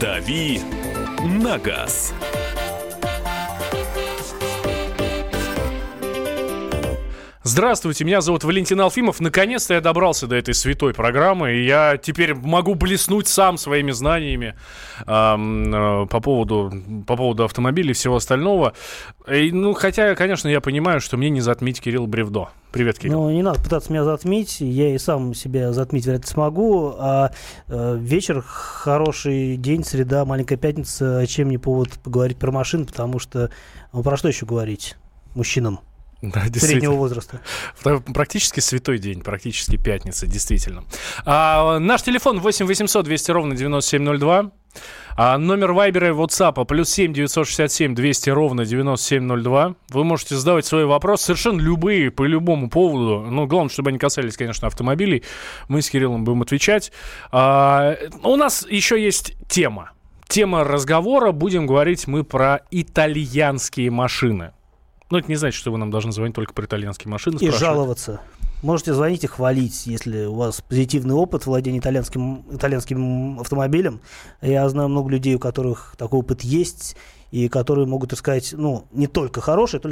«Дави на газ». Здравствуйте, меня зовут Валентин Алфимов. Наконец-то я добрался до этой святой программы, и я теперь могу блеснуть сам своими знаниями по поводу автомобилей и всего остального. И, хотя, конечно, я понимаю, что мне не затмить Кирилла Бревдо. Привет, Кирилл. Не надо пытаться меня затмить, я и сам себя затмить вряд ли смогу. Вечер, хороший день, среда, маленькая пятница. Чем не повод поговорить про машин, потому что про что еще говорить мужчинам? Да, среднего возраста. Практически святой день, практически пятница, действительно. Наш телефон 8 800 200 ровно 9702. Номер вайбера и ватсапа +7 967 200 ровно 9702. Вы можете задавать свои вопросы, совершенно любые, по любому поводу. Главное, чтобы они касались, конечно, автомобилей. Мы с Кириллом будем отвечать. У нас еще есть тема. Тема разговора. Будем говорить мы про итальянские машины. Это не значит, что вы нам должны звонить только про итальянские машины. И жаловаться. Можете звонить и хвалить, если у вас позитивный опыт владения итальянским автомобилем. Я знаю много людей, у которых такой опыт есть, и которые могут рассказать, не только хорошие,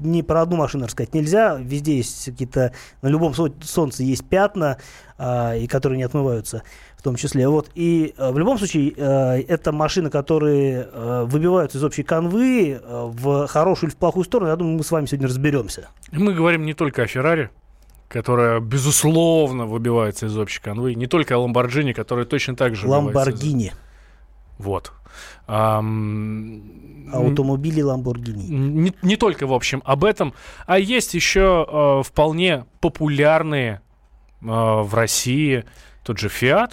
ни про одну машину рассказать нельзя. Везде есть какие-то, на любом солнце есть пятна, и которые не отмываются в том числе. И в любом случае, это машины, которые выбиваются из общей канвы в хорошую или в плохую сторону. Я думаю, мы с вами сегодня разберемся. Мы говорим не только о Ferrari, которая, безусловно, выбивается из общей канвы, не только о Lamborghini, которая точно так же Lamborghini. Автомобили Lamborghini. Не только, в общем, об этом. А есть еще вполне популярные в России тот же Fiat.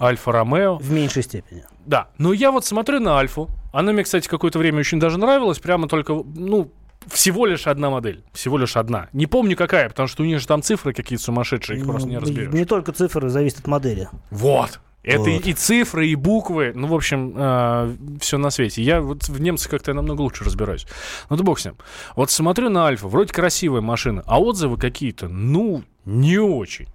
Альфа Ромео. В меньшей степени. Да. Но я смотрю на Альфу. Она мне, кстати, какое-то время очень даже нравилась. Прямо только, всего лишь одна модель. Всего лишь одна. Не помню, какая, потому что у них же там цифры какие-то сумасшедшие. Их просто не разберешь. Не только цифры, зависит от модели. Это и цифры, и буквы. В общем, все на свете. Я в немцах как-то намного лучше разбираюсь. Но да бог с ним. Смотрю на Альфа. Вроде красивая машина. А отзывы какие-то, не очень.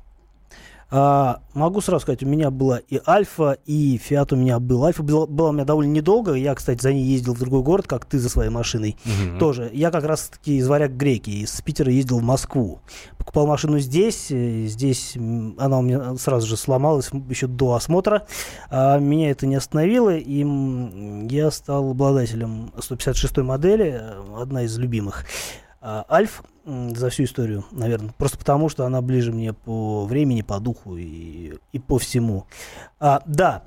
Могу сразу сказать, у меня была и Альфа, и Фиат у меня был. Альфа была у меня довольно недолго. Я, кстати, за ней ездил в другой город, как ты за своей машиной. Тоже. Я как раз-таки из варяг греки. Из Питера ездил в Москву. Покупал машину здесь. Здесь она у меня сразу же сломалась еще до осмотра. Меня это не остановило. И я стал обладателем 156-й модели. Одна из любимых Альф за всю историю, наверное. Просто потому, что она ближе мне по времени, по духу и по всему. Собственно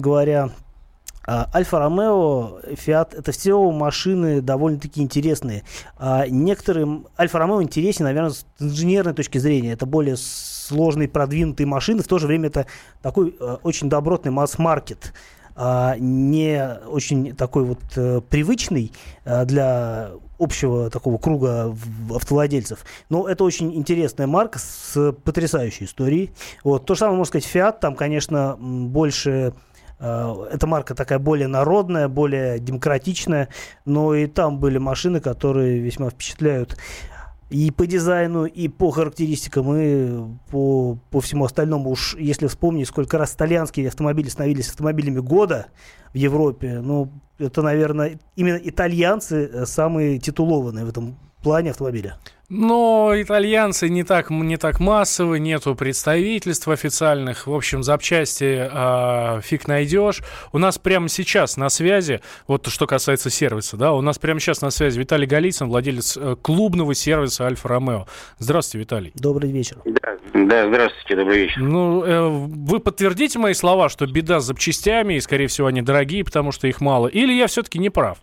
говоря, Альфа Ромео, Фиат — это все машины довольно-таки интересные. Некоторым Альфа Ромео интереснее, наверное, с инженерной точки зрения. Это более сложные, продвинутые машины. В то же время это такой очень добротный масс-маркет. Не очень такой привычный для общего такого круга автовладельцев. Но это очень интересная марка с потрясающей историей. То же самое можно сказать Fiat. Там, конечно, больше... Эта марка такая более народная, более демократичная. Но и там были машины, которые весьма впечатляют и по дизайну, и по характеристикам, и по всему остальному. Уж если вспомнить, сколько раз итальянские автомобили становились автомобилями года в Европе, это, наверное, именно итальянцы самые титулованные в этом плане автомобиля. Но итальянцы не так массовы, нету представительств официальных. В общем, запчасти фиг найдешь. У нас прямо сейчас на связи, что касается сервиса, у нас прямо сейчас на связи Виталий Голицын, владелец клубного сервиса Альфа Ромео. Здравствуйте, Виталий. Добрый вечер. Да, здравствуйте, добрый вечер. Вы подтвердите мои слова, что беда с запчастями, и, скорее всего, они дорогие, потому что их мало. Или я все-таки не прав?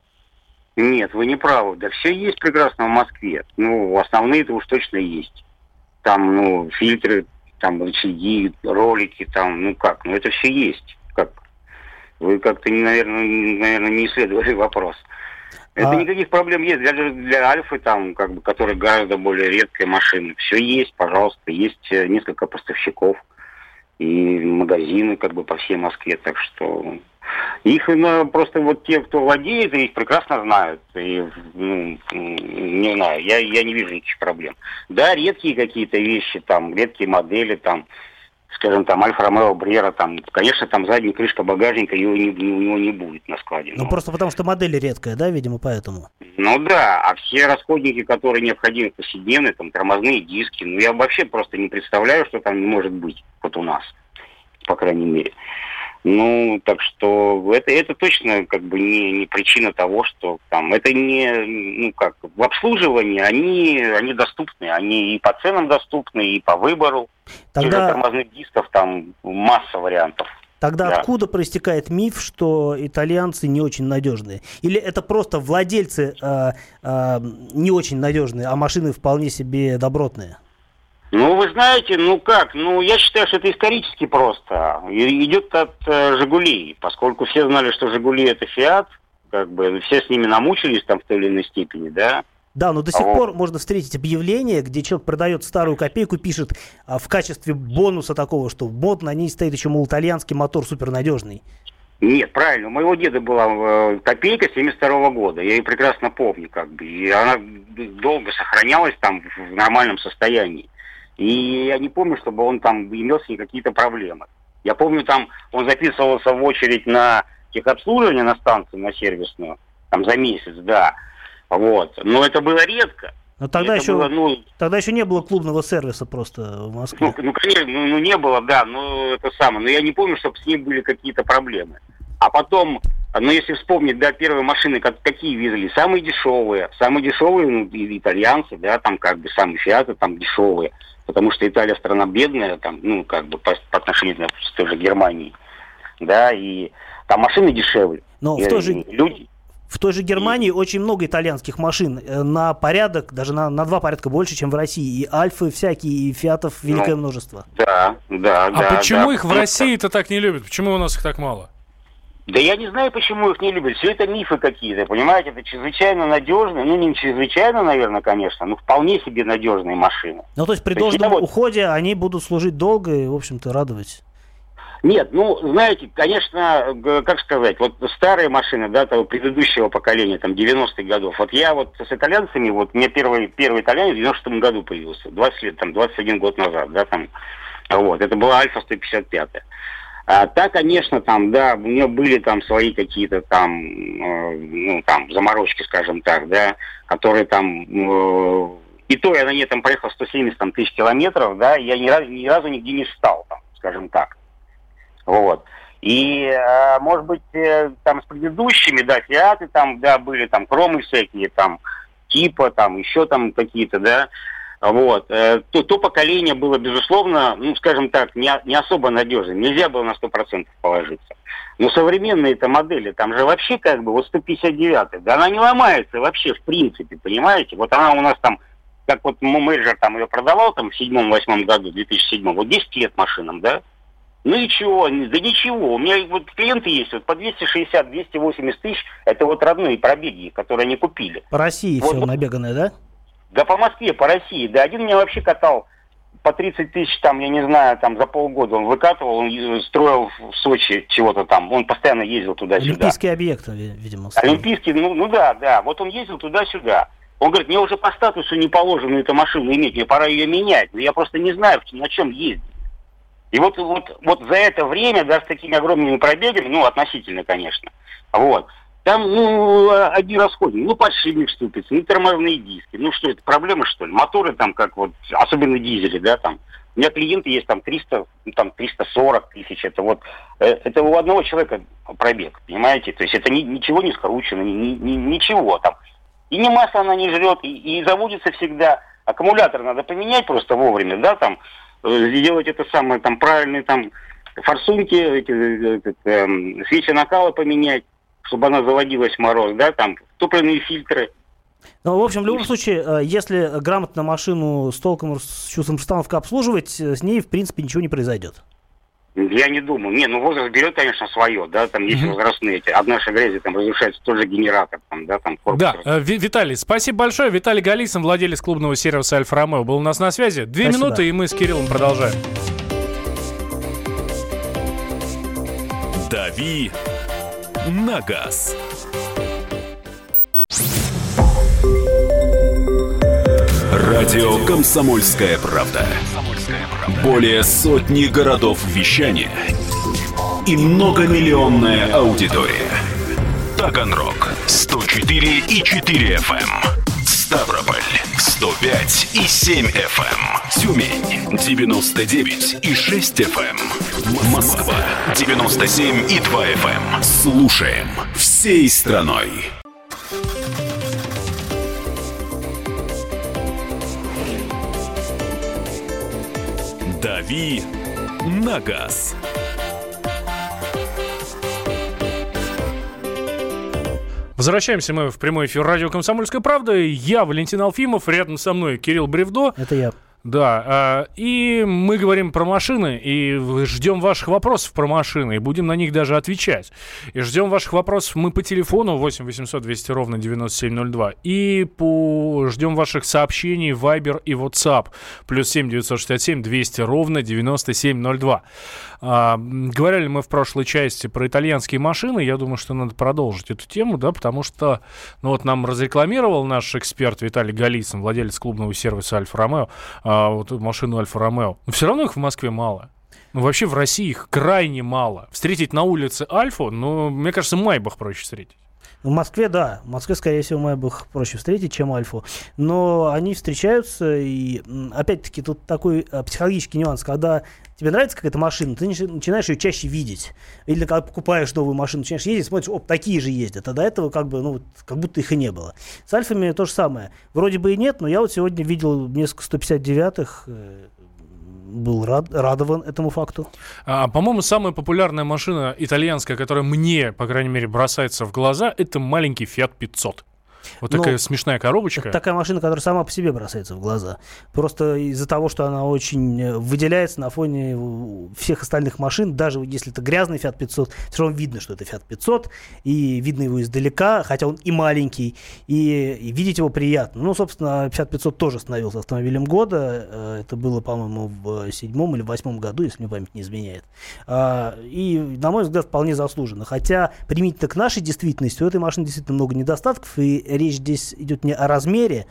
Нет, вы не правы. Да все есть прекрасно в Москве. Основные-то уж точно есть. Там, фильтры, там, рычаги, ролики, там, это все есть. Вы как-то, наверное, не исследовали вопрос. Это никаких проблем есть. Даже для Альфы, там, которая гораздо более редкая машина. Все есть, пожалуйста. Есть несколько поставщиков и магазины, по всей Москве, так что... Их просто те, кто владеет, их прекрасно знают. И, не знаю, я не вижу никаких проблем. Да, редкие какие-то вещи, там, редкие модели, там, скажем, там, Альфа-Ромео, Брера, там, конечно, там задняя крышка багажника, у него не будет на складе. Ну, просто потому что модель редкая, да, видимо, поэтому? Ну, да, а все расходники, которые необходимы повседневные, там, тормозные диски, ну, я вообще просто не представляю, что там не может быть, вот у нас, по крайней мере. Ну, так что это точно как бы не причина того, что там это в обслуживании они доступны, они и по ценам доступны, и по выбору. Тогда... тормозных дисков там масса вариантов. Тогда откуда проистекает миф, что итальянцы не очень надежные? Или это просто владельцы не очень надежные, а машины вполне себе добротные? Ну, вы знаете, я считаю, что это исторически просто. Идет от «Жигулей», поскольку все знали, что «Жигули» — это «Фиат», как бы, все с ними намучились там в той или иной степени, да? Да, но до сих пор можно встретить объявление, где человек продает старую копейку, пишет в качестве бонуса такого, что вот на ней стоит еще, мол, итальянский мотор супернадежный. Нет, правильно. У моего деда была копейка 1972 года. Я ее прекрасно помню, как бы. И она долго сохранялась там в нормальном состоянии. И я не помню, чтобы он там имел с ней какие-то проблемы. Я помню, там он записывался в очередь на техобслуживание, на станцию, на сервисную, там за месяц, да. Вот. Но это было редко. Но тогда это еще было, тогда еще не было клубного сервиса просто в Москве. Ну, конечно, не было, да, но я не помню, чтобы с ней были какие-то проблемы. А потом, если вспомнить, да, первые машины, какие везли, самые дешевые, итальянцы, да, там как бы самые «Фиаты», там дешевые, потому что Италия страна бедная, там, по отношению с той же Германией, да, и там машины дешевле. Но в той же Германии очень много итальянских машин, на порядок, даже на два порядка больше, чем в России, и «Альфы» всякие, и «Фиатов» великое множество. Почему их в России-то так не любят? Почему у нас их так мало? Да я не знаю, почему их не любят. Все это мифы какие-то, понимаете? Это чрезвычайно надежные, не чрезвычайно, наверное, конечно, но вполне себе надежные машины. Ну, то есть при должном уходе они будут служить долго и, в общем-то, радовать? Нет, знаете, конечно, как сказать, вот старые машины, да, того предыдущего поколения, там, 90-х годов. Вот я с итальянцами, у меня первый итальянец в 96-м году появился, 20 лет, там, 21 год назад, да, там, вот, это была Альфа 155. А так, конечно, там, да, у меня были там свои какие-то там, заморочки, скажем так, да, которые там, и то я на ней там проехал 170 тысяч километров, да, я ни разу нигде не встал, там, скажем так, вот. И, может быть, там с предыдущими, да, «Фиаты» там, да, были там «Кромы» всякие, там, типа, там, еще там какие-то, да. Вот. То поколение было, безусловно, скажем так, не особо надежным. Нельзя было на 100% положиться. Но современные-то модели, там же вообще как бы, 159-я, да она не ломается вообще в принципе, понимаете? Вот она у нас там, как вот менеджер там ее продавал там в 7-8 году, 2007, вот 10 лет машинам, да? Ну и чего? Да ничего. У меня вот клиенты есть, вот по 260-280 тысяч, это вот родные пробеги, которые они купили. По России вот, все набеганное, да? Да по Москве, по России. Да один меня вообще катал по 30 тысяч, там, я не знаю, там за полгода он выкатывал, он строил в Сочи чего-то там. Он постоянно ездил туда-сюда. Олимпийский объект, видимо. Строил. Олимпийский, да. Вот он ездил туда-сюда. Он говорит, мне уже по статусу не положено эту машину иметь, мне пора ее менять. Но я просто не знаю, на чем ездить. И вот за это время, даже с такими огромными пробегами, относительно, конечно, вот, там, одни расходники, подшипник вступится, тормозные диски, что это, проблемы, что ли? Моторы там, как вот, особенно дизели, да, там. У меня клиенты есть там 300, там 340 тысяч, это вот, это у одного человека пробег, понимаете? То есть это ничего не скручено, ничего там. И ни масло она не жрет, и заводится всегда. Аккумулятор надо поменять просто вовремя, да, там, сделать это самое, там, правильные там форсунки, свечи накала поменять, чтобы она заводилась в мороз, да, там, топливные фильтры. Ну, в общем, в любом случае, если грамотно машину с толком, с чувством штамповка обслуживать, с ней, в принципе, ничего не произойдет. Я не думаю. Возраст берет, конечно, свое, да, там есть возрастные эти. Одна шагрези, там, разрушается тот же генератор, там, да, там, корпус. Да, Виталий, спасибо большое. Виталий Голицын, владелец клубного сервиса «Альфа Ромео», был у нас на связи. Две минуты, и мы с Кириллом продолжаем. Дави на газ. Радио «Комсомольская правда». Более сотни городов вещания и многомиллионная аудитория. Таганрог 104,4 FM, Ставрополь 105,7 FM, Тюмень 99,6 FM, Москва 97,2 FM. Слушаем всей страной. «Дави на газ». Возвращаемся мы в прямой эфир «Радио Комсомольская правда». Я Валентин Алфимов, рядом со мной Кирилл Бревдо. Это я. Да, и мы говорим про машины, и ждем ваших вопросов про машины, и будем на них даже отвечать. И ждем ваших вопросов мы по телефону 8 800 200 ровно 9702, и ждем ваших сообщений в Viber и WhatsApp, плюс 7 967 200 ровно 9702. Говорили мы в прошлой части про итальянские машины, я думаю, что надо продолжить эту тему, да, потому что, ну вот нам разрекламировал наш эксперт Виталий Галисов, владелец клубного сервиса «Альфа Ромео», вот машину «Альфа Ромео». Но все равно их в Москве мало. Ну, вообще в России их крайне мало. Встретить на улице «Альфу», ну, мне кажется, Майбах проще встретить. В Москве, да. В Москве, скорее всего, Майбах проще встретить, чем «Альфу». Но они встречаются, и, опять-таки, тут такой психологический нюанс, когда... Тебе нравится какая-то машина, ты начинаешь ее чаще видеть. Или когда покупаешь новую машину, начинаешь ездить, смотришь, оп, такие же ездят. А до этого как бы, ну, вот, как будто их и не было. С «Альфами» то же самое. Вроде бы и нет, но я вот сегодня видел несколько 159-х, был радован этому факту. По-моему, самая популярная машина итальянская, которая мне, по крайней мере, бросается в глаза, это маленький Fiat 500. Вот такая, ну, смешная коробочка. Это такая машина, которая сама по себе бросается в глаза. Просто из-за того, что она очень выделяется на фоне всех остальных машин. Даже если это грязный Fiat 500, все равно видно, что это Fiat 500. И видно его издалека, хотя он и маленький. И видеть его приятно. Ну, собственно, Fiat 500 тоже становился автомобилем года. Это было, по-моему, в 7-м или 8-м году, если мне память не изменяет. И, на мой взгляд, вполне заслуженно. Хотя, применительно к нашей действительности, у этой машины действительно много недостатков. И речь здесь идет не о размере,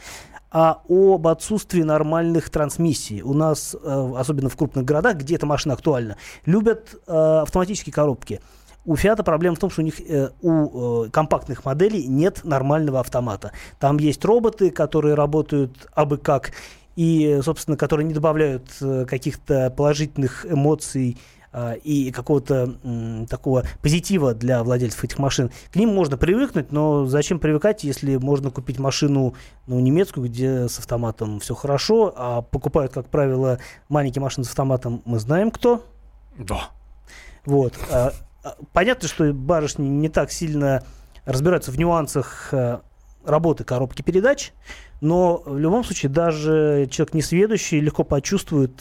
а об отсутствии нормальных трансмиссий. У нас, особенно в крупных городах, где эта машина актуальна, любят автоматические коробки. У «Фиата» проблема в том, что у них, у компактных моделей нет нормального автомата. Там есть роботы, которые работают абы как, и, собственно, которые не добавляют каких-то положительных эмоций и какого-то такого позитива для владельцев этих машин. К ним можно привыкнуть, но зачем привыкать, если можно купить машину, ну, немецкую, где с автоматом все хорошо, а покупают, как правило, маленькие машины с автоматом, мы знаем кто. Да. Вот. Понятно, что барышни не так сильно разбираются в нюансах работы коробки передач, но в любом случае даже человек несведущий легко почувствует,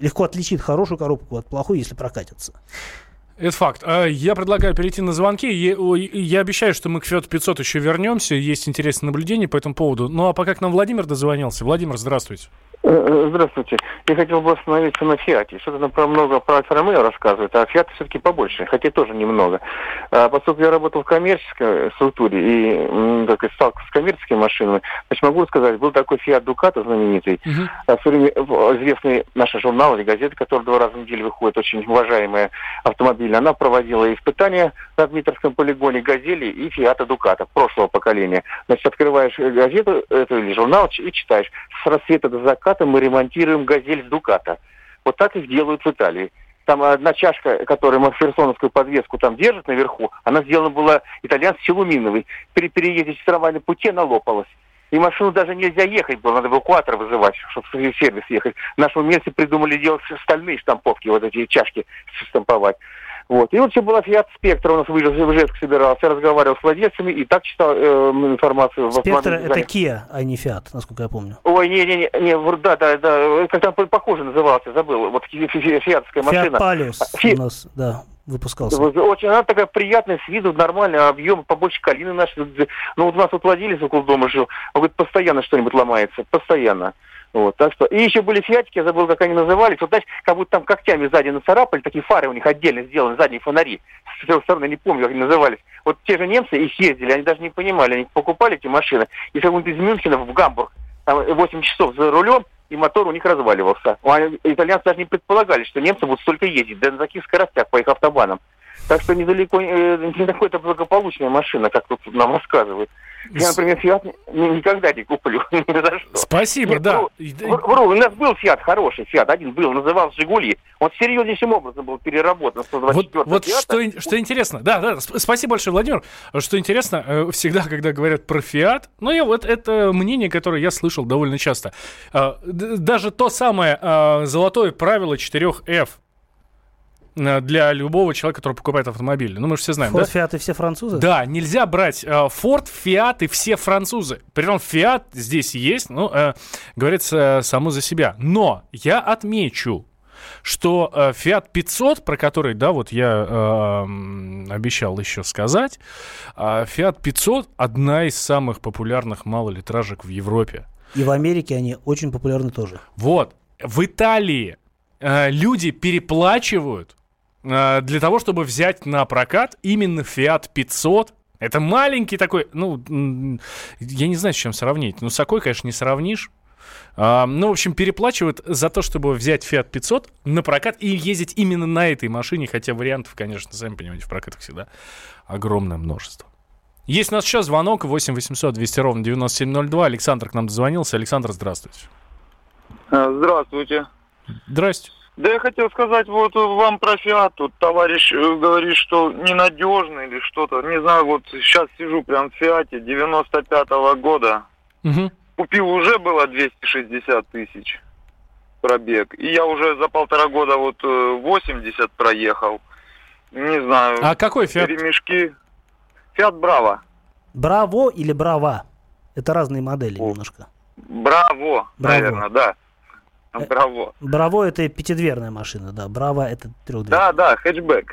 легко отличит хорошую коробку от плохой, если прокатится. Это факт. Я предлагаю перейти на звонки. Я обещаю, что мы к Fiat 500 еще вернемся. Есть интересные наблюдения по этому поводу. Ну а пока к нам Владимир дозвонился. Владимир, здравствуйте. Здравствуйте. Я хотел бы остановиться на «Фиате». Что-то там про много про «Альфа Ромео» рассказывают, а «Фиат» все-таки побольше, хотя тоже немного. Поскольку я работал в коммерческой структуре и сталкивался с коммерческими машинами, значит, могу сказать, был такой «Фиат Дукато» знаменитый, известный наш журнал или газета, которая 2 раза в неделю выходит, очень уважаемая автомобильная. Она проводила испытания на Дмитровском полигоне «Газели» и «Фиата Дукато» прошлого поколения. Значит, открываешь газету или журнал и читаешь с рассвета до заката. Мы ремонтируем «Газель» с «Дукато». Вот так их делают в Италии. Там одна чашка, которая макферсоновскую подвеску там держит наверху, она сделана была итальянской силуминовой. При переезде с трамвайной пути она лопалась. И машину даже нельзя ехать было, надо эвакуатор вызывать, чтобы в сервис ехать. Наши умельцы придумали делать стальные штамповки, вот эти чашки штамповать. Вот. И вот все была «Фиат Спектра», у нас в Ижевск собирался, я разговаривал с владельцами и так читал информацию. «Спектра» — это «Киа», а не «Фиат», насколько я помню. Ой, не, да, как там похоже назывался, забыл, вот «Фиатская машина». «Фиат Палиус» у нас, да. Выпускался. Очень, она такая приятная, с виду нормальная, объем побольше «Калины» нашей. Ну, вот у нас вот владелец около дома жил, он говорит, постоянно что-нибудь ломается, постоянно. Вот, так что. И еще были «Фиатики», я забыл, как они назывались. Вот, знаешь, как будто там когтями сзади нацарапали, такие фары у них отдельно сделаны, задние фонари. С другой стороны, не помню, как они назывались. Вот те же немцы их ездили, они даже не понимали, они покупали эти машины. И как будто из Мюнхена в Гамбург, там 8 часов за рулем, и мотор у них разваливался. Итальянцы даже не предполагали, что немцы будут столько ездить, да на таких скоростях по их автобанам. Так что недалеко не такая-то благополучная машина, как тут нам рассказывают. Я, например, Fiat никогда не куплю. Спасибо, нет, да. У нас был Fiat хороший, Fiat один был, назывался «Жигули». Он серьезнейшим образом был переработан. 124 вот что интересно, да, спасибо большое, Владимир. Что интересно, всегда, когда говорят про Fiat, я вот это мнение, которое я слышал довольно часто. Даже то самое золотое правило 4F. Для любого человека, который покупает автомобиль. Мы же все знаем, Ford, да? Фиат и все французы? Да, нельзя брать Форд, Фиат и все французы. Притом Фиат здесь есть, говорится, само за себя. Но я отмечу, что Фиат 500, про который, я обещал еще сказать, Фиат 500 одна из самых популярных малолитражек в Европе. И в Америке они очень популярны тоже. Вот. В Италии люди переплачивают для того, чтобы взять на прокат именно Fiat 500. Это маленький такой, я не знаю, с чем сравнить. С Сакой, конечно, не сравнишь. Переплачивают за то, чтобы взять Fiat 500 на прокат и ездить именно на этой машине. Хотя вариантов, конечно, сами понимаете, в прокатах всегда огромное множество. Есть у нас сейчас звонок 8 800 200 ровно 9702. Александр к нам дозвонился. Александр, здравствуйте. Здравствуйте. Здрасте. Да я хотел сказать вам про Fiat. Тут товарищ говорит, что ненадежный или что-то. Не знаю, сейчас сижу прям в Фиате 95-го года. Угу. Купил уже было 260 тысяч пробег. И я уже за 1,5 года 80 проехал. Не знаю. А какой Fiat? Перемешки. Fiat Bravo. Браво или Брава? Это разные модели немножко. Браво, наверное, да. Браво. Браво это пятидверная машина, да. Браво это трехдверная. Да, хэтчбэк.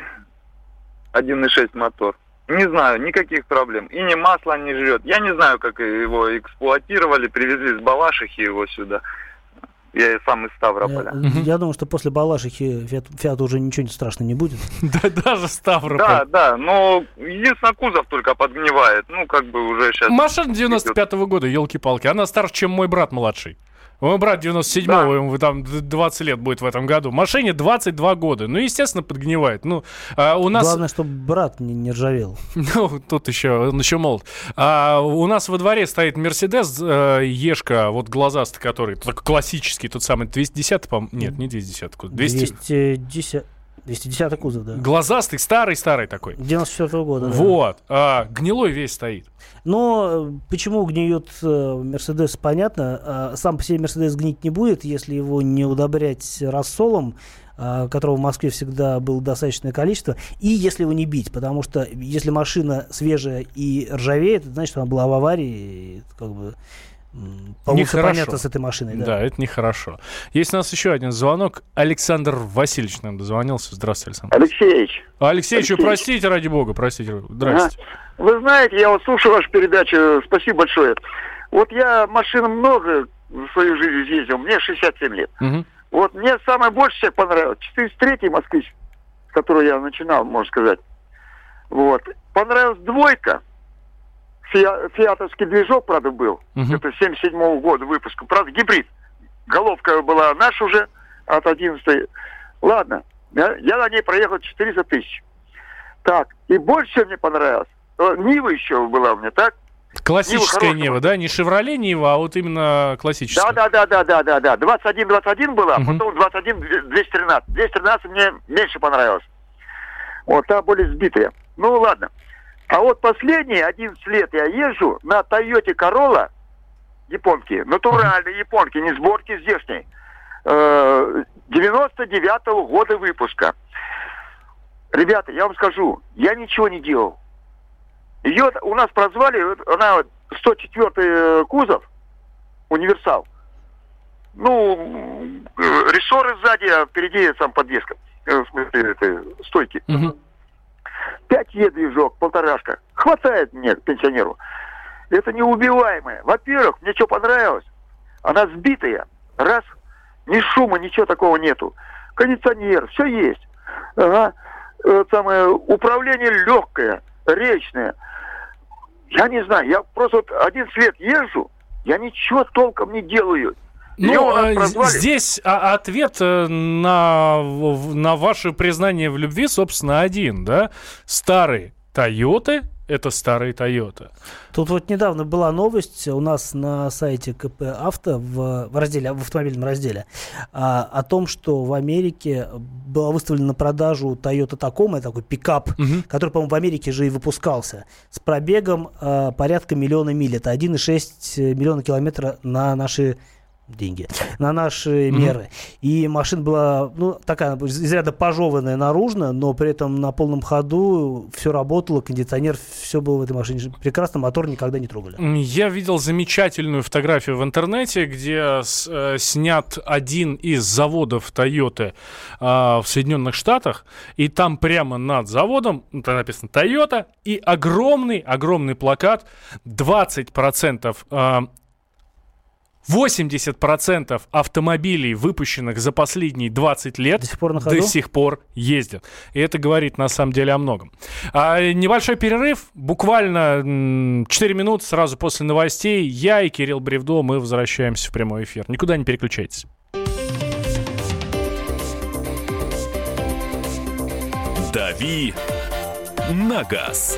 1.6 мотор. Не знаю, никаких проблем. И ни масла не жрет. Я не знаю, как его эксплуатировали, привезли с Балашихи его сюда. Я сам из Ставрополя. Я думаю, что после Балашихи Фиат уже ничего страшного не будет. Да, даже Ставрополь. Да, но единственное, кузов только подгнивает. Уже сейчас. Машина 95-го года, елки-палки. Она старше, чем мой брат младший. Мой брат 97-го, ему там 20 лет будет в этом году. Машине 22 года. Естественно, подгнивает. У нас... Главное, чтобы брат не ржавел. Тут еще, он еще молод. У нас во дворе стоит Мерседес, Ешка, глазастый, который классический, тот самый 210, по-моему. Нет, не 210. 210. 210 кузов, да. Глазастый, старый такой. 94-го года. Гнилой весь стоит. Но почему гниет Мерседес, понятно. Сам по себе Мерседес гнить не будет, если его не удобрять рассолом, которого в Москве всегда было достаточное количество, и если его не бить, потому что если машина свежая и ржавеет, это значит, что она была в аварии, получше понятно с этой машиной. Да, это нехорошо. Есть у нас еще один звонок. Александр Васильевич нам дозвонился. Здравствуйте, Александр. Алексеевич, простите, ради бога, простите. Здравствуйте. Ага. Вы знаете, я слушаю вашу передачу. Спасибо большое. Я машин много в свою жизнь ездил. Мне 67 лет. Угу. Мне самое больше всех понравилось. 403-й «Москвич», с которой я начинал, можно сказать. Понравилась «двойка». Фиатовский движок, правда, был. Uh-huh. Это 77-го года выпуска. Правда, гибрид. Головка была наша уже от 11-й. Ладно. Я на ней проехал 400 тысяч. Так. И больше всего мне понравилось. Нива еще была у меня, так? Классическая Нива, да? Не «Шевроле» Нива, а именно классическая. Да. 21-21 была, uh-huh. Потом 21-213. 213 мне меньше понравилось. Та более сбитая. Ладно. А последние 11 лет я езжу на Toyota Corolla, японки, натуральные японки, не сборки здешней, 99-го года выпуска. Ребята, я вам скажу, я ничего не делал. Ее у нас прозвали, она 104-й кузов, универсал. Рессоры сзади, а впереди сам подвеска, в смысле, стойки. 5Е движок, 1,5. Хватает мне, пенсионеру. Это неубиваемое. Во-первых, мне что понравилось? Она сбитая. Раз, ни шума, ничего такого нету. Кондиционер, все есть. Ага. Управление легкое, речное. Я не знаю, я просто 11 лет езжу, я ничего толком не делаю. Здесь ответ на ваше признание в любви, собственно, один, да? Старые Тойоты — это старые Тойоты. Тут вот недавно была новость у нас на сайте КП Авто в автомобильном разделе о том, что в Америке была выставлена на продажу Toyota Tacoma, такой пикап, который, по-моему, в Америке же и выпускался, с пробегом порядка миллиона миль. Это 1,6 миллиона километра на наши деньги, на наши меры. И машина была, такая изрядно пожеванная наружно, но при этом на полном ходу все работало, кондиционер, все было в этой машине прекрасно, мотор никогда не трогали. Я видел замечательную фотографию в интернете, где снят один из заводов Toyota в Соединенных Штатах, и там прямо над заводом написано Toyota, и огромный плакат, 80% автомобилей, выпущенных за последние 20 лет, до сих пор ездят. И это говорит, на самом деле, о многом. Небольшой перерыв. Буквально 4 минуты сразу после новостей. Я и Кирилл Бревдо, мы возвращаемся в прямой эфир. Никуда не переключайтесь. Дави на газ.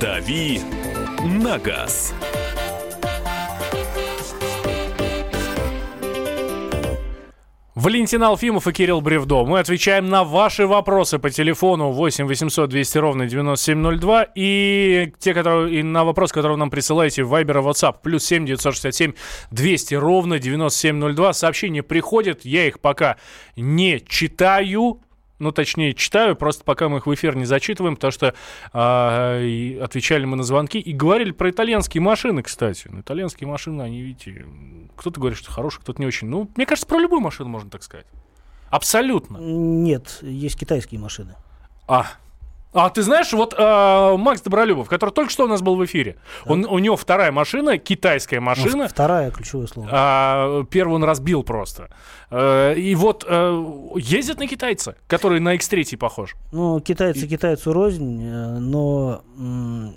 «Дави на газ». Валентин Алфимов и Кирилл Бревдо. Мы отвечаем на ваши вопросы по телефону 8 800 200 ровно 9702 и те, которые и на вопросы, которые вы нам присылаете в Viber и WhatsApp. Плюс 7 967 200 ровно 9702. Сообщения приходят, я их пока не читаю. Точнее, читаю, просто пока мы их в эфир не зачитываем, потому что отвечали мы на звонки и говорили про итальянские машины, кстати. Но итальянские машины, они, видите, кто-то говорит, что хорошие, кто-то не очень. Мне кажется, про любую машину можно так сказать. Абсолютно. Нет, есть китайские машины. А ты знаешь, Макс Добролюбов, который только что у нас был в эфире, да. У него вторая машина, китайская машина. Вторая, ключевое слово. Первую он разбил просто. Ездят на китайца, который на X3 похож. Китайцы китайцу рознь, но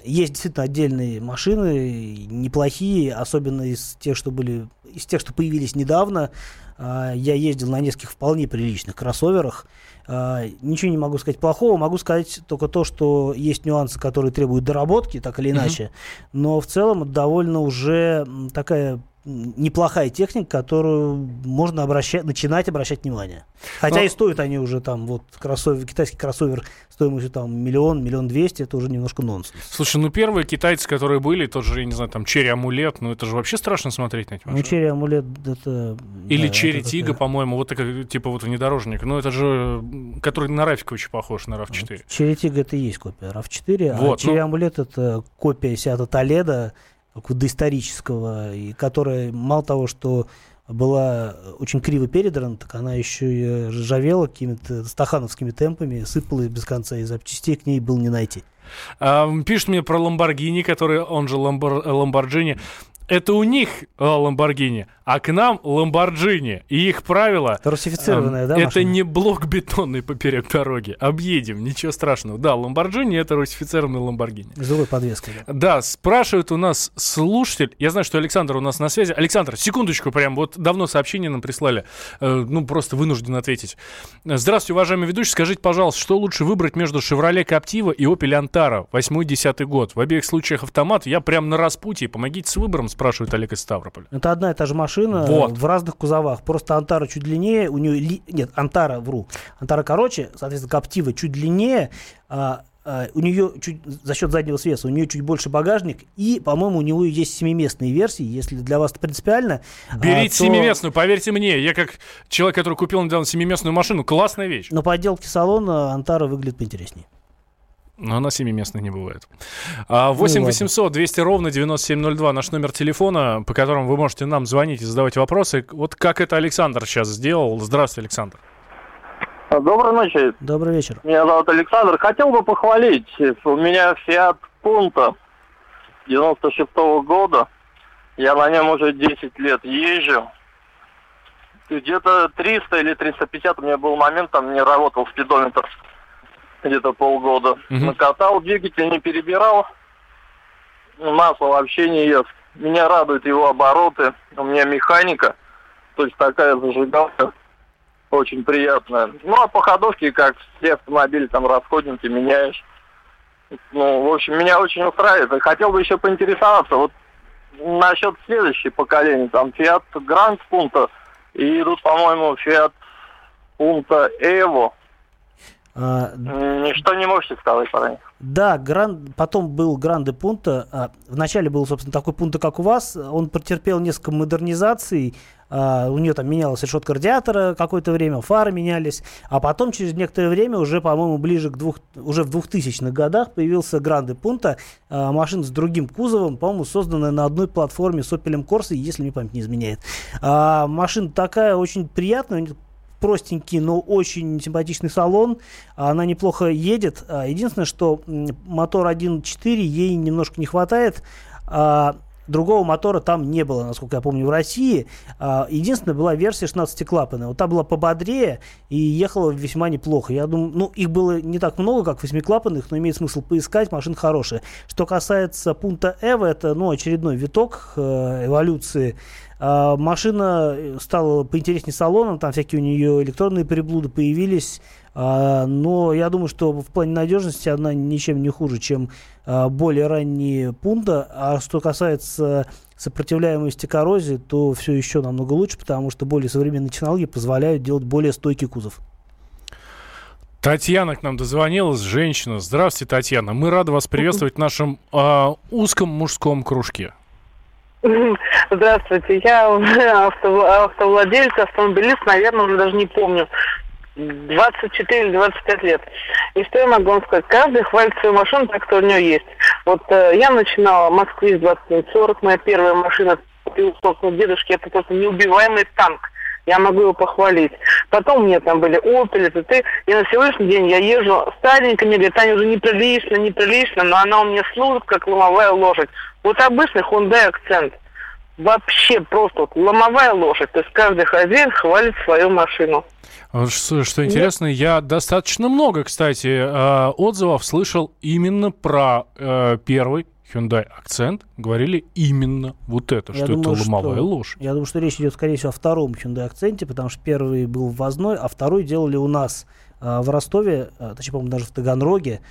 есть действительно отдельные машины, неплохие, особенно из тех, что появились недавно. Я ездил на нескольких вполне приличных кроссоверах. Ничего не могу сказать плохого, могу сказать только то, что есть нюансы, которые требуют доработки, так или иначе, но в целом это довольно уже такая неплохая техника, которую можно начинать обращать внимание. Хотя и стоят они уже китайский кроссовер стоимостью миллион 200, это уже немножко нонсенс. Слушай, первые китайцы, которые были, тот же, я не знаю, Cherry Amulet, это же вообще страшно смотреть на эти машины. Cherry Amulet это... Или Cherry Tiga, по-моему, такой, внедорожник, это же, который на Рафика очень похож, на RAV4. Cherry Tiga это и есть копия RAV4, а Cherry Amulet это копия Seat Toledo, доисторического, и которая мало того, что была очень криво передрана, так она еще и ржавела какими-то стахановскими темпами, сыпалась без конца, и запчастей к ней было не найти. Пишет мне про Lamborghini, который, он же Lamborghini. Это у них Lamborghini, а к нам Lamborghini. И их правило... Русифицированная, да, машина? Это не блок бетонный поперек дороги. Объедем, ничего страшного. Да, Lamborghini — это русифицированный Lamborghini. С другой подвеской. Да, спрашивает у нас слушатель. Я знаю, что Александр у нас на связи. Александр, секундочку, давно сообщение нам прислали. Просто вынужден ответить. Здравствуйте, уважаемый ведущий. Скажите, пожалуйста, что лучше выбрать между Chevrolet Captiva и Opel Antara? 8-10 год. В обеих случаях автомат. Я прям на распутье. Помогите с выбором, спрашивает Олег из Ставрополя. Это одна и та же машина в разных кузовах. Просто Антара чуть длиннее, у нее... Нет, Антара короче, соответственно, Каптива чуть длиннее, у нее за счет заднего свеса, у нее чуть больше багажник, и, по-моему, у него есть семиместные версии, если для вас это принципиально. Берите семиместную, поверьте мне, я как человек, который купил недавно семиместную машину, классная вещь. Но по отделке салона Антара выглядит поинтереснее. Но она семиместной не бывает. 8 800 200 ровно 9702 наш номер телефона, по которому вы можете нам звонить и задавать вопросы. Вот как это Александр сейчас сделал. Здравствуй, Александр. Доброй ночи. Добрый вечер. Меня зовут Александр. Хотел бы похвалить. У меня Fiat Punto 96-го года. Я на нем уже 10 лет езжу. Где-то 300 или 350 у меня был момент, там не работал спидометр. Где-то полгода. Накатал, двигатель не перебирал. Масло вообще не ест. Меня радуют его обороты. У меня механика. То есть такая зажигалка. Очень приятная. Ну, а по ходовке, как все автомобили, там, расходники, меняешь. Ну, в общем, меня очень устраивает. Хотел бы еще поинтересоваться. Вот насчет следующего поколения. Там Fiat Grand Punto. И идут, по-моему, Fiat Punto Evo. Ничто не можете сказать про них. Да, потом был Гранде Пунто. Вначале был, собственно, такой Пунто, как у вас. Он претерпел несколько модернизаций. У нее там менялась решетка радиатора какое-то время, фары менялись. А потом, через некоторое время, уже, по-моему, ближе к уже в 2000-х годах появился Гранде Пунто. Машина с другим кузовом, по-моему, созданная на одной платформе с Opel Corsa, если мне память не изменяет. Машина такая очень приятная, простенький, но очень симпатичный салон. Она неплохо едет. Единственное, что мотор 1.4 ей немножко не хватает. Другого мотора там не было, насколько я помню, в России. Единственная была версия 16-клапанная. Вот та была пободрее и ехала весьма неплохо. Я думаю, ну, их было не так много, как 8-клапанных, но имеет смысл поискать, машина хорошая. Что касается Punto Evo, это, ну, очередной виток эволюции. Машина стала поинтереснее салоном, там всякие у нее электронные приблуды появились. Но я думаю, что в плане надежности она ничем не хуже, чем более ранние Пунто. А что касается сопротивляемости коррозии, то все еще намного лучше, потому что более современные технологии позволяют делать более стойкий кузов. Татьяна к нам дозвонилась, женщина. Здравствуйте, Татьяна. Мы рады вас приветствовать в нашем узком мужском кружке. Здравствуйте. Я автовладелец, автомобилист, наверное, уже даже не помню. 24-25 лет. И что я могу вам сказать? Каждый хвалит свою машину так, что у нее есть. Вот я начинала в Москве с 2740. Моя первая машина, собственно, дедушки, это просто неубиваемый танк. Я могу его похвалить. Потом у меня там были Opel, ТТ. И на сегодняшний день я езжу старенько. Мне говорят, Таня, уже неприлично, но она у меня служит, как ломовая лошадь. Вот обычный Hyundai Accent. Вообще просто вот ломовая лошадь. То есть каждый хозяин хвалит свою машину. Что интересно, я достаточно много, кстати, отзывов слышал именно про первый Hyundai Accent. Говорили именно вот это, что это ломовая лошадь. Я думаю, что речь идет, скорее всего, о втором Hyundai Accent, потому что первый был ввозной, а второй делали у нас в Ростове, точнее, по-моему, даже в Таганроге.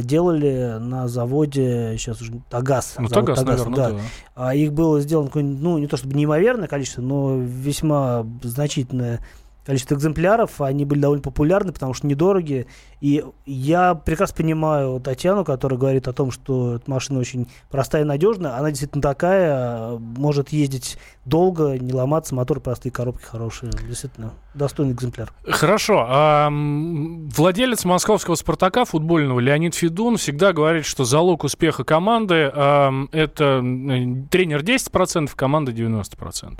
Делали на заводе, сейчас уже Тагаз. Ну, завод Тагаз, наверное, да. Их было сделано, ну, не то чтобы неимоверное количество, но весьма значительное количество экземпляров. Они были довольно популярны, потому что недорогие. И я прекрасно понимаю Татьяну, которая говорит о том, что эта машина очень простая и надежная. Она действительно такая, может ездить долго, не ломаться, мотор простые, коробки хорошие. Действительно, достойный экземпляр. Хорошо. Владелец московского «Спартака» футбольного Леонид Федун всегда говорит, что залог успеха команды это тренер 10%, команда 90%.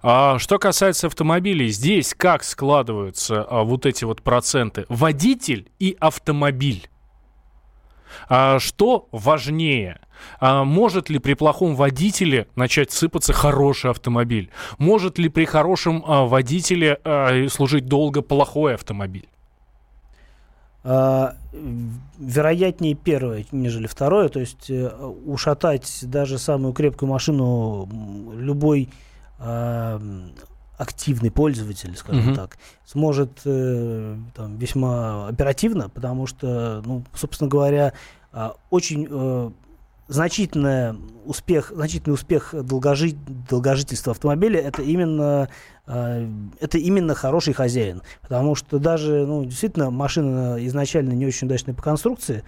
Что касается автомобилей, здесь как складываются вот эти вот проценты? Водитель и автомобиль. Что важнее? Может ли при плохом водителе начать сыпаться хороший автомобиль? Может ли при хорошем водителе служить долго плохой автомобиль? Вероятнее первое, нежели второе. То есть ушатать даже самую крепкую машину любой активный пользователь, скажем так, сможет там, весьма оперативно, потому что, ну, собственно говоря, очень значительный успех долгожительства автомобиля это именно хороший хозяин. Потому что даже, ну, действительно, машина изначально не очень удачная по конструкции,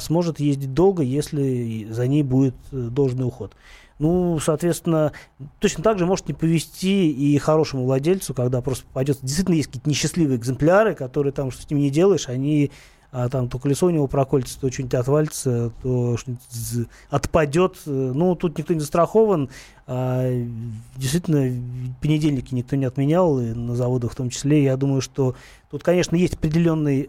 сможет ездить долго, если за ней будет должный уход. Ну, соответственно, точно так же может не повезти и хорошему владельцу, когда просто попадется. Действительно, есть какие-то несчастливые экземпляры, которые там, что с ними не делаешь, они а там то колесо у него проколется, то что-нибудь отвалится, то что-нибудь отпадет. Ну, тут никто не застрахован. Действительно, понедельники никто не отменял, и на заводах в том числе. Я думаю, что тут, конечно, есть определенный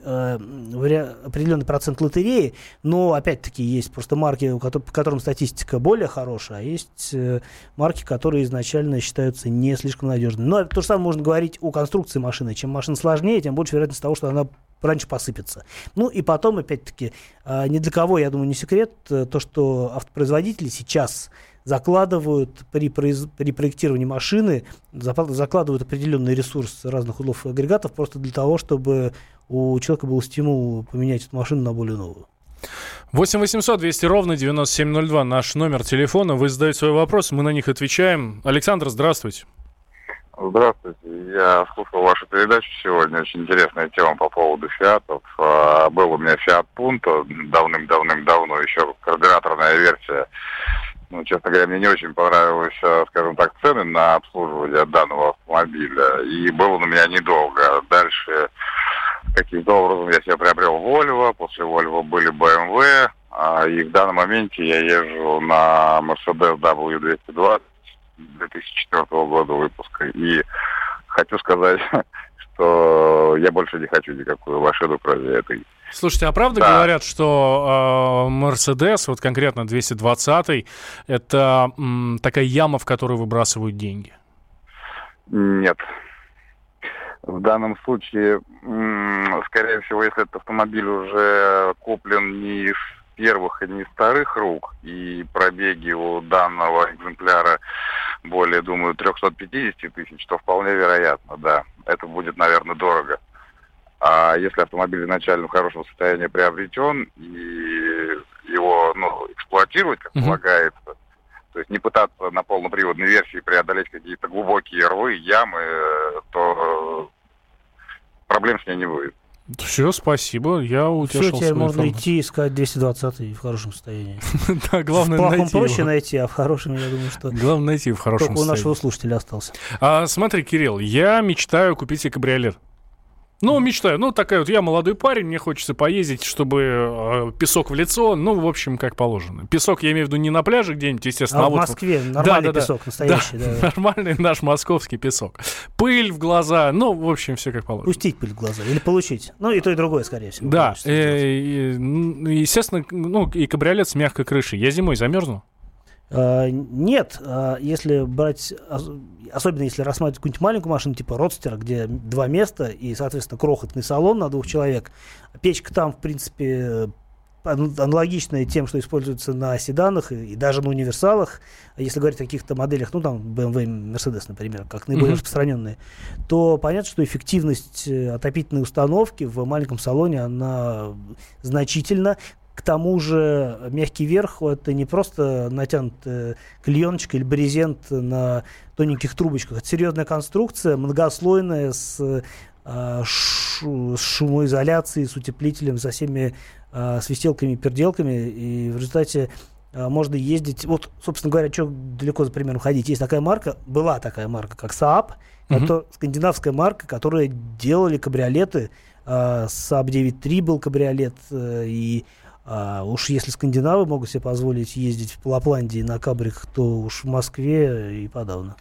процент лотереи, но, опять-таки, есть просто марки, по которым статистика более хорошая, а есть марки, которые изначально считаются не слишком надежными. Но то же самое можно говорить о конструкции машины. Чем машина сложнее, тем больше вероятность того, что она раньше посыпется. Ну и потом, опять-таки, ни для кого, я думаю, не секрет, то, что автопроизводители сейчас закладывают при проектировании машины, закладывают определенный ресурс разных узлов и агрегатов просто для того, чтобы у человека был стимул поменять эту машину на более новую. 8 800 200 ровно 9702. Наш номер телефона. Вы задаете свои вопросы, мы на них отвечаем. Александр, здравствуйте. Здравствуйте. Я слушал вашу передачу сегодня. Очень интересная тема по поводу фиатов. Был у меня Fiat Punto давным-давно, еще карбюраторная версия. Ну, честно говоря, мне не очень понравились, скажем так, цены на обслуживание данного автомобиля. И был он у меня недолго. Дальше каким-то образом я себе приобрел Volvo. После Volvo были BMW. И в данном моменте я езжу на Mercedes W220. 2004 года выпуска. И хочу сказать, что я больше не хочу никакую машину, кроме этой. Слушайте, а правда говорят, что Mercedes, вот конкретно 220-й, это такая яма, в которую выбрасывают деньги? Нет. В данном случае, скорее всего, если этот автомобиль уже куплен не из первых и не вторых рук, и пробеги у данного экземпляра более, думаю, 350 тысяч, то вполне вероятно, да. Это будет, наверное, дорого. А если автомобиль изначально в хорошем состоянии приобретен, и его, эксплуатировать, как полагается, то есть не пытаться на полноприводной версии преодолеть какие-то глубокие рвы, ямы, то проблем с ней не будет. Все, спасибо, я утешил. Все, теперь можно идти искать 220-й в хорошем состоянии. Да, главное найти. В плохом проще найти, а в хорошем, я думаю, что... Главное найти в хорошем состоянии. Только у нашего слушателя остался. Смотри, Кирилл, я мечтаю купить себе кабриолет. Мечтаю. Такая вот я молодой парень, мне хочется поездить, чтобы песок в лицо, в общем, как положено. Песок, я имею в виду, не на пляже где-нибудь, естественно. А в Москве нормальный песок, настоящий. Да. Нормальный наш московский песок. Пыль в глаза, в общем, все как положено. Пустить пыль в глаза или получить. Ну, и то, и другое, скорее всего. Да, естественно, и кабриолет с мягкой крышей. Я зимой замерзну? Нет, если брать, особенно если рассматривать какую-нибудь маленькую машину типа родстера, где два места и, соответственно, крохотный салон на двух человек, печка там, в принципе, аналогичная тем, что используется на седанах и даже на универсалах, если говорить о каких-то моделях, там BMW, Mercedes, например, как наиболее распространенные, то понятно, что эффективность отопительной установки в маленьком салоне, она значительна. К тому же мягкий верх — это не просто натянут клееночка или брезент на тоненьких трубочках. Это серьезная конструкция, многослойная, с шумоизоляцией, с утеплителем, со всеми свистелками и перделками. И в результате можно ездить... Вот, собственно говоря, что далеко за примером ходить. Была такая марка, как Saab. Это скандинавская марка, которая делали кабриолеты. Saab 9.3 был кабриолет, и... уж если скандинавы могут себе позволить ездить в Лапландии на кабриках, то уж в Москве и подавно.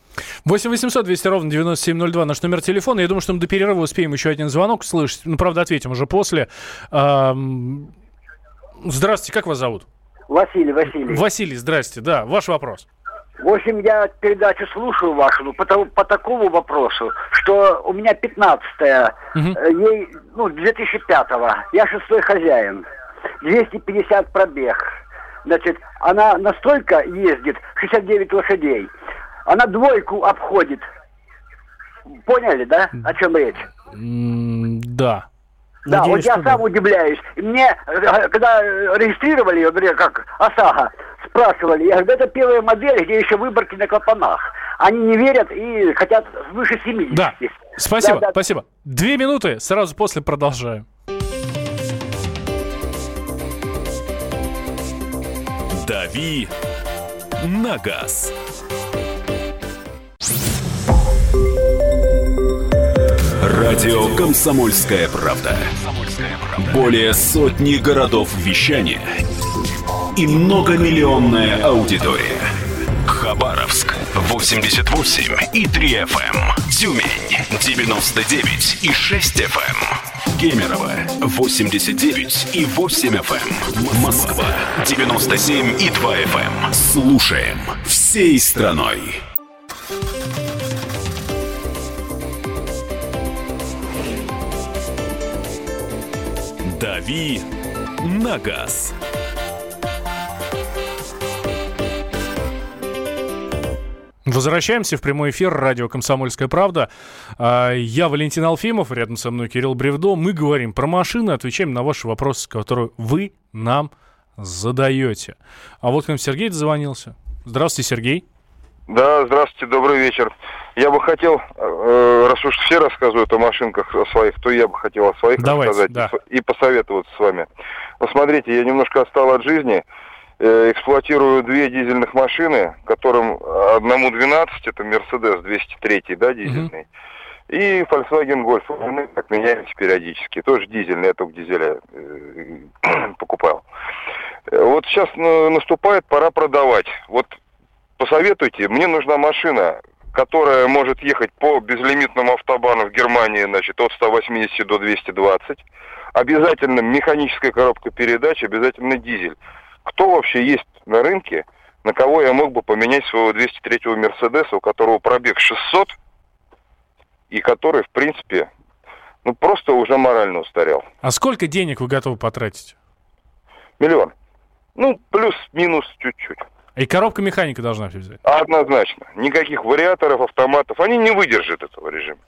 8 800 200 ровно 9702 наш номер телефона. Я думаю, что мы до перерыва успеем еще один звонок слышать. Правда, ответим уже после. Здравствуйте, как вас зовут? Василий. Василий, здрасте, да, ваш вопрос. В общем, я передачу слушаю вашу, по такому вопросу, что у меня 15-я, ей, 2005-го, я 6-й хозяин. 250 пробег. Значит, она настолько ездит, 69 лошадей. Она двойку обходит. Поняли, да, о чем речь? Да. Да, надеюсь, я сам удивляюсь. Мне, когда регистрировали ее, например, как ОСАГО, спрашивали, я говорю, это первая модель, где еще выборки на клапанах. Они не верят и хотят выше 70. Да, спасибо, да. Спасибо. 2 минуты, сразу после продолжаем. «Дави на газ». Радио «Комсомольская правда». Более сотни городов вещания и многомиллионная аудитория. Хабаровск 88 и 3 FM. Тюмень 99 и 6 FM. Кемерово 89 и 8 FM. Москва 97 и 2 FM. Слушаем всей страной. «Дави на газ». Возвращаемся в прямой эфир радио «Комсомольская правда». Я Валентин Алфимов, рядом со мной Кирилл Бревдо. Мы говорим про машины, отвечаем на ваши вопросы, которые вы нам задаете. А вот к нам Сергей дозвонился. Здравствуйте, Сергей. Да, здравствуйте, добрый вечер. Я бы хотел, раз уж все рассказывают о машинках о своих, то я бы хотел о своих рассказать, да, и посоветоваться с вами. Ну, смотрите, я немножко отстал от жизни. Эксплуатирую две дизельных машины, которым одному 12, это Mercedes 203, да, дизельный, и Volkswagen Golf. Мы так меняемся периодически. Тоже дизельный, я только дизеля покупал. Вот сейчас наступает, пора продавать. Вот посоветуйте, мне нужна машина, которая может ехать по безлимитному автобану в Германии, значит, от 180 до 220. Обязательно механическая коробка передач, обязательно дизель. Кто вообще есть на рынке, на кого я мог бы поменять своего 203-го Мерседеса, у которого пробег 600, и который, в принципе, ну просто уже морально устарел. А сколько денег вы готовы потратить? 1 миллион. Ну, плюс-минус чуть-чуть. И коробка механика должна все взять? Однозначно. Никаких вариаторов, автоматов. Они не выдержат этого режима.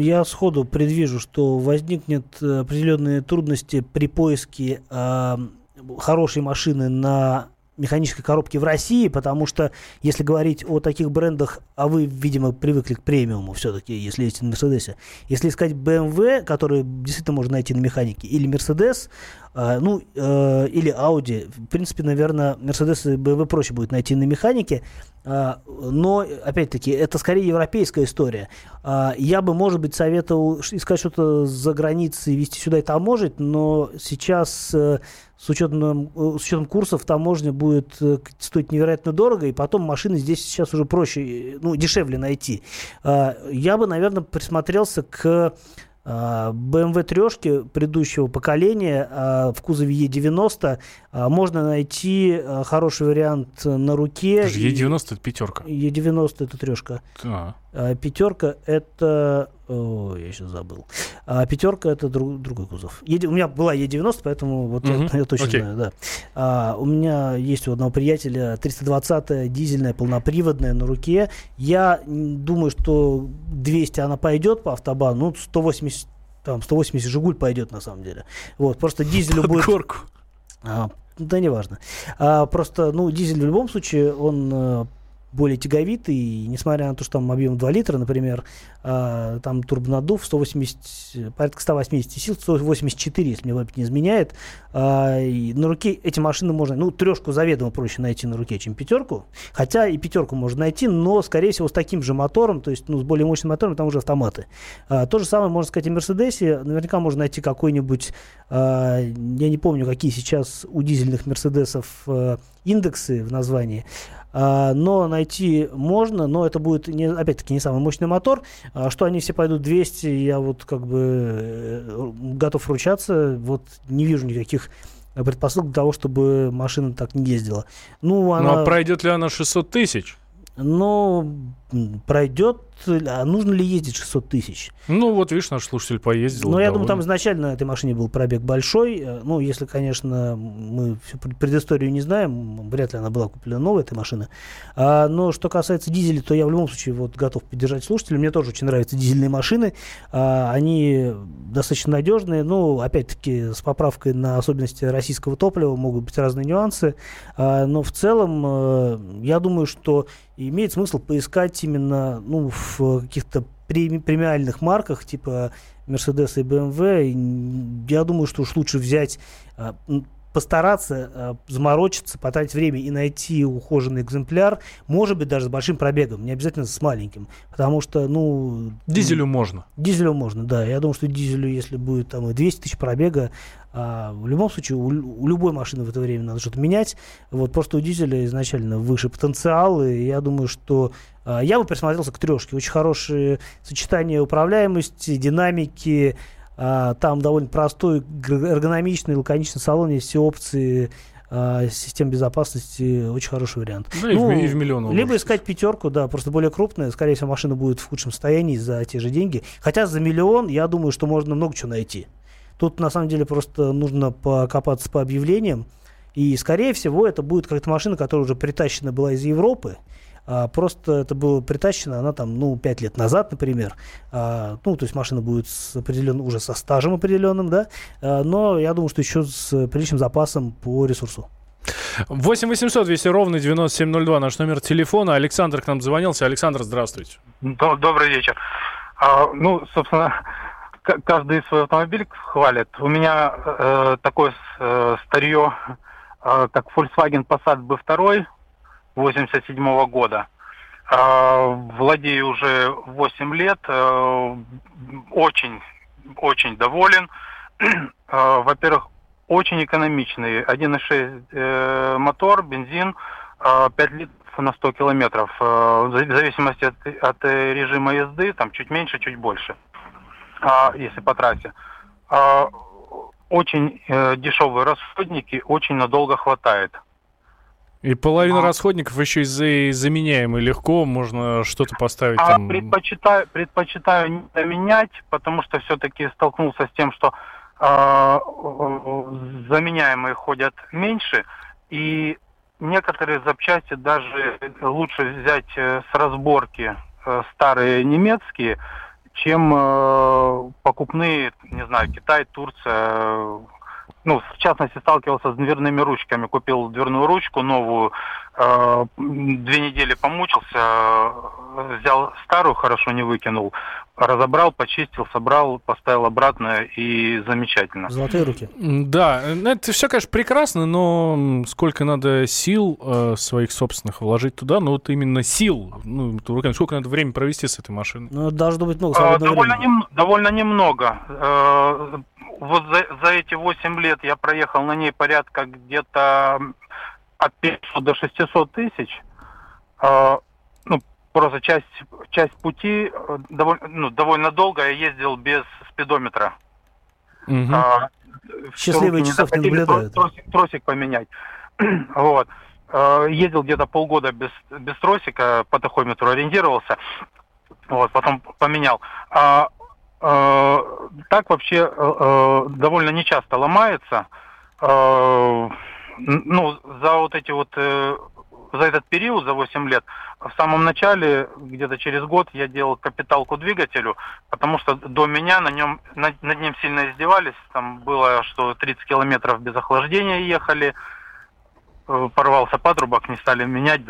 Я сходу предвижу, что возникнет определенные трудности при поиске хорошей машины на механической коробке в России, потому что, если говорить о таких брендах, а вы, видимо, привыкли к премиуму все-таки, если есть на Мерседесе. Если искать BMW, который действительно можно найти на механике, или Мерседес, ну, или Audi, в принципе, наверное, Мерседес и BMW проще будет найти на механике, но, опять-таки, это скорее европейская история. Я бы, может быть, советовал искать что-то за границей, везти сюда и таможить, но сейчас с учетом курсов таможня будет стоить невероятно дорого, и потом машины здесь сейчас уже проще, ну, дешевле найти. Я бы, наверное, присмотрелся к BMW трешки предыдущего поколения в кузове Е90. Можно найти хороший вариант на руке. Е90 это пятерка. Е90 это трешка. Пятерка это... я сейчас забыл. Пятерка это другой кузов. У меня была Е90, поэтому вот я точно знаю. Да. У меня есть у одного приятеля 320-я дизельная полноприводная на руке. Я думаю, что 200 она пойдет по автобану. Ну, 180 Жигуль пойдет на самом деле. Вот, просто дизелю под будет... горку. Да, неважно. Просто, ну, дизель в любом случае, он более тяговитый, и несмотря на то, что там объем 2 литра, например, там турбонаддув 180, порядка 180 сил, 184, если мне память не изменяет. И на руке эти машины можно... Ну, трешку заведомо проще найти на руке, чем пятерку. Хотя и пятерку можно найти, но, скорее всего, с таким же мотором, то есть, ну, с более мощным мотором, там уже автоматы. То же самое можно сказать и в Мерседесе. Наверняка можно найти какой-нибудь... я не помню, какие сейчас у дизельных Мерседесов индексы в названии. Но найти можно, но это будет, опять-таки, не самый мощный мотор. Что они все пойдут 200, я вот как бы готов ручаться. Вот не вижу никаких предпосылок для того, чтобы машина так не ездила. Ну, а пройдет ли она 600 тысяч? Ну, пройдет. А нужно ли ездить 600 тысяч? Ну, вот видишь, наш слушатель поездил. Ну, я думаю, там изначально на этой машине был пробег большой. Ну, если, конечно, мы всю предысторию не знаем, вряд ли она была куплена новая, эта машина. Но что касается дизеля, то я в любом случае вот готов поддержать слушателей. Мне тоже очень нравятся дизельные машины. Они достаточно надежные. Ну, опять-таки, с поправкой на особенности российского топлива могут быть разные нюансы. Но в целом, я думаю, что имеет смысл поискать именно, ну, в каких-то премиальных марках, типа Mercedes и BMW. Я думаю, что уж лучше взять постараться заморочиться, потратить время и найти ухоженный экземпляр, может быть, даже с большим пробегом, не обязательно с маленьким, потому что, ну... Дизелю можно. Дизелю можно, да. Я думаю, что дизелю, если будет там 200 тысяч пробега, в любом случае, у любой машины в это время надо что-то менять. Вот, просто у дизеля изначально выше потенциал, и я думаю, что я бы присмотрелся к трешке. Очень хорошее сочетание управляемости, динамики. Там довольно простой, эргономичный, лаконичный салон, есть все опции, систем безопасности, очень хороший вариант. Да, ну, и в миллион. Либо искать пятерку, да, просто более крупная. Скорее всего, машина будет в худшем состоянии за те же деньги. Хотя за миллион, я думаю, что можно много чего найти. Тут, на самом деле, просто нужно покопаться по объявлениям. И, скорее всего, это будет какая-то машина, которая уже притащена была из Европы. Просто это было притащено, она там, 5 лет назад, например. То есть машина будет уже со стажем определенным, да. Но я думаю, что еще с приличным запасом по ресурсу. 8 800 200 ровно 9702, наш номер телефона. Александр к нам звонился. Александр, здравствуйте. Добрый вечер. Собственно, каждый свой автомобиль хвалит. У меня такое старье, как Volkswagen Passat B2, 1987 года. Владею уже 8 лет. Очень, очень доволен. Во-первых, очень экономичный. 1.6 мотор, бензин, 5 литров на 100 километров. В зависимости от режима езды, там чуть меньше, чуть больше, если по трассе. Очень дешевые расходники, очень надолго хватает. И половина расходников еще и заменяемый легко, можно что-то поставить. Там... Предпочитаю не заменять, потому что все-таки столкнулся с тем, что заменяемые ходят меньше, и некоторые запчасти даже лучше взять с разборки старые немецкие, чем покупные, не знаю, Китай, Турция. В частности, сталкивался с дверными ручками. Купил дверную ручку новую, 2 недели помучился, взял старую, хорошо не выкинул, разобрал, почистил, собрал, поставил обратно, и замечательно. Золотые руки. Да, это все, конечно, прекрасно, но сколько надо сил своих собственных вложить туда, именно сил, сколько надо времени провести с этой машиной? Должно быть много. Довольно немного. За эти 8 лет я проехал на ней порядка где-то от 500 до 600 тысяч. Просто часть пути довольно долго я ездил без спидометра. Угу. Счастливые часов не наблюдают. Тросик поменять. Вот. Ездил где-то полгода без тросика, по тахометру ориентировался. Вот, потом поменял. Так вообще довольно нечасто ломается. За этот период, за 8 лет, в самом начале, где-то через год, я делал капиталку двигателю, потому что до меня над ним сильно издевались. Там было, что 30 километров без охлаждения ехали, порвался патрубок, не стали менять,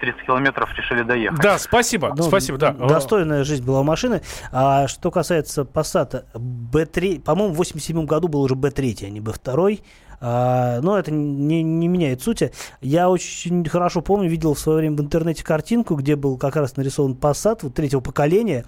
30 километров решили доехать. Да, спасибо, да. Достойная жизнь была у машины. А что касается Passat B3, по-моему, в 87 году был уже B3, а не B2. Но это не меняет сути. Я очень хорошо помню, видел в свое время в интернете картинку, где был как раз нарисован Passat третьего поколения,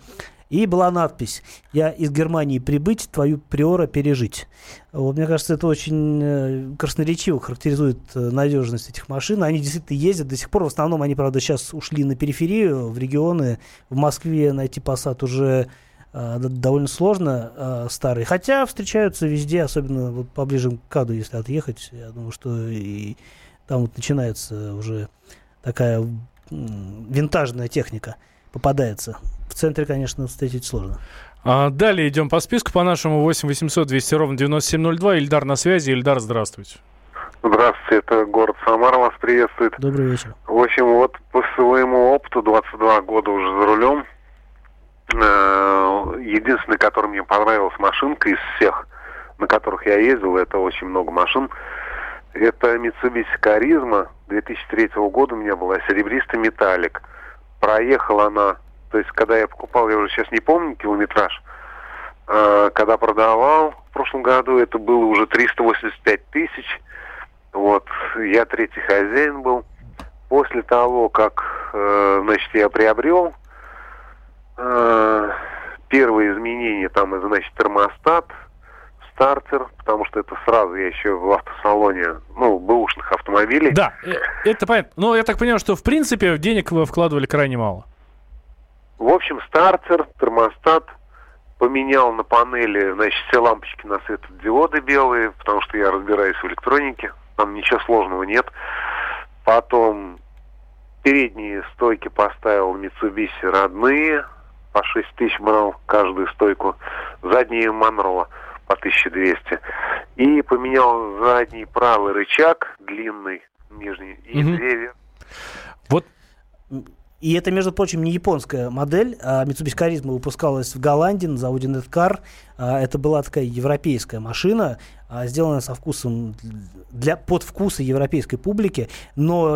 и была надпись: «Я из Германии прибыть, твою Приора пережить». Вот, мне кажется, это очень красноречиво характеризует надежность этих машин. Они действительно ездят до сих пор. В основном они, правда, сейчас ушли на периферию, в регионы. В Москве найти Passat уже довольно сложно, старый. Хотя встречаются везде, особенно поближе к КАДу, если отъехать. Я думаю, что и там начинается уже такая винтажная техника. Попадается. В центре, конечно, встретить сложно. Далее идем по списку по нашему. 8 800 200 ровно 9702. Ильдар на связи. Ильдар, здравствуйте. Здравствуйте. Это город Самара вас приветствует. Добрый вечер. В общем, по своему опыту, 22 года уже за рулем. Единственная, которая мне понравилась машинка из всех, на которых я ездил, это очень много машин, это Mitsubishi Charisma 2003 года у меня была, серебристый металлик. Проехала она, то есть когда я покупал, я уже сейчас не помню километраж, когда продавал в прошлом году, это было уже 385 тысяч. Вот, я третий хозяин был. После того, как, значит, я приобрел, первые изменения, там, значит, термостат, стартер, потому что это сразу я еще в автосалоне, ну, бэушных автомобилей. Да, это понятно. Но я так понимаю, что, в принципе, денег вы вкладывали крайне мало. В общем, стартер, термостат, поменял на панели, значит, все лампочки на светодиоды белые, потому что я разбираюсь в электронике, там ничего сложного нет. Потом передние стойки поставил Mitsubishi родные, по 6 тысяч брал каждую стойку, задние Monroe по 1200. И поменял задний правый рычаг, длинный, нижний, и двери. Вот. И это, между прочим, не японская модель. Mitsubishi Charisma выпускалась в Голландии на заводе Netcar. Это была такая европейская машина, сделанная со вкусом под вкусы европейской публики. Но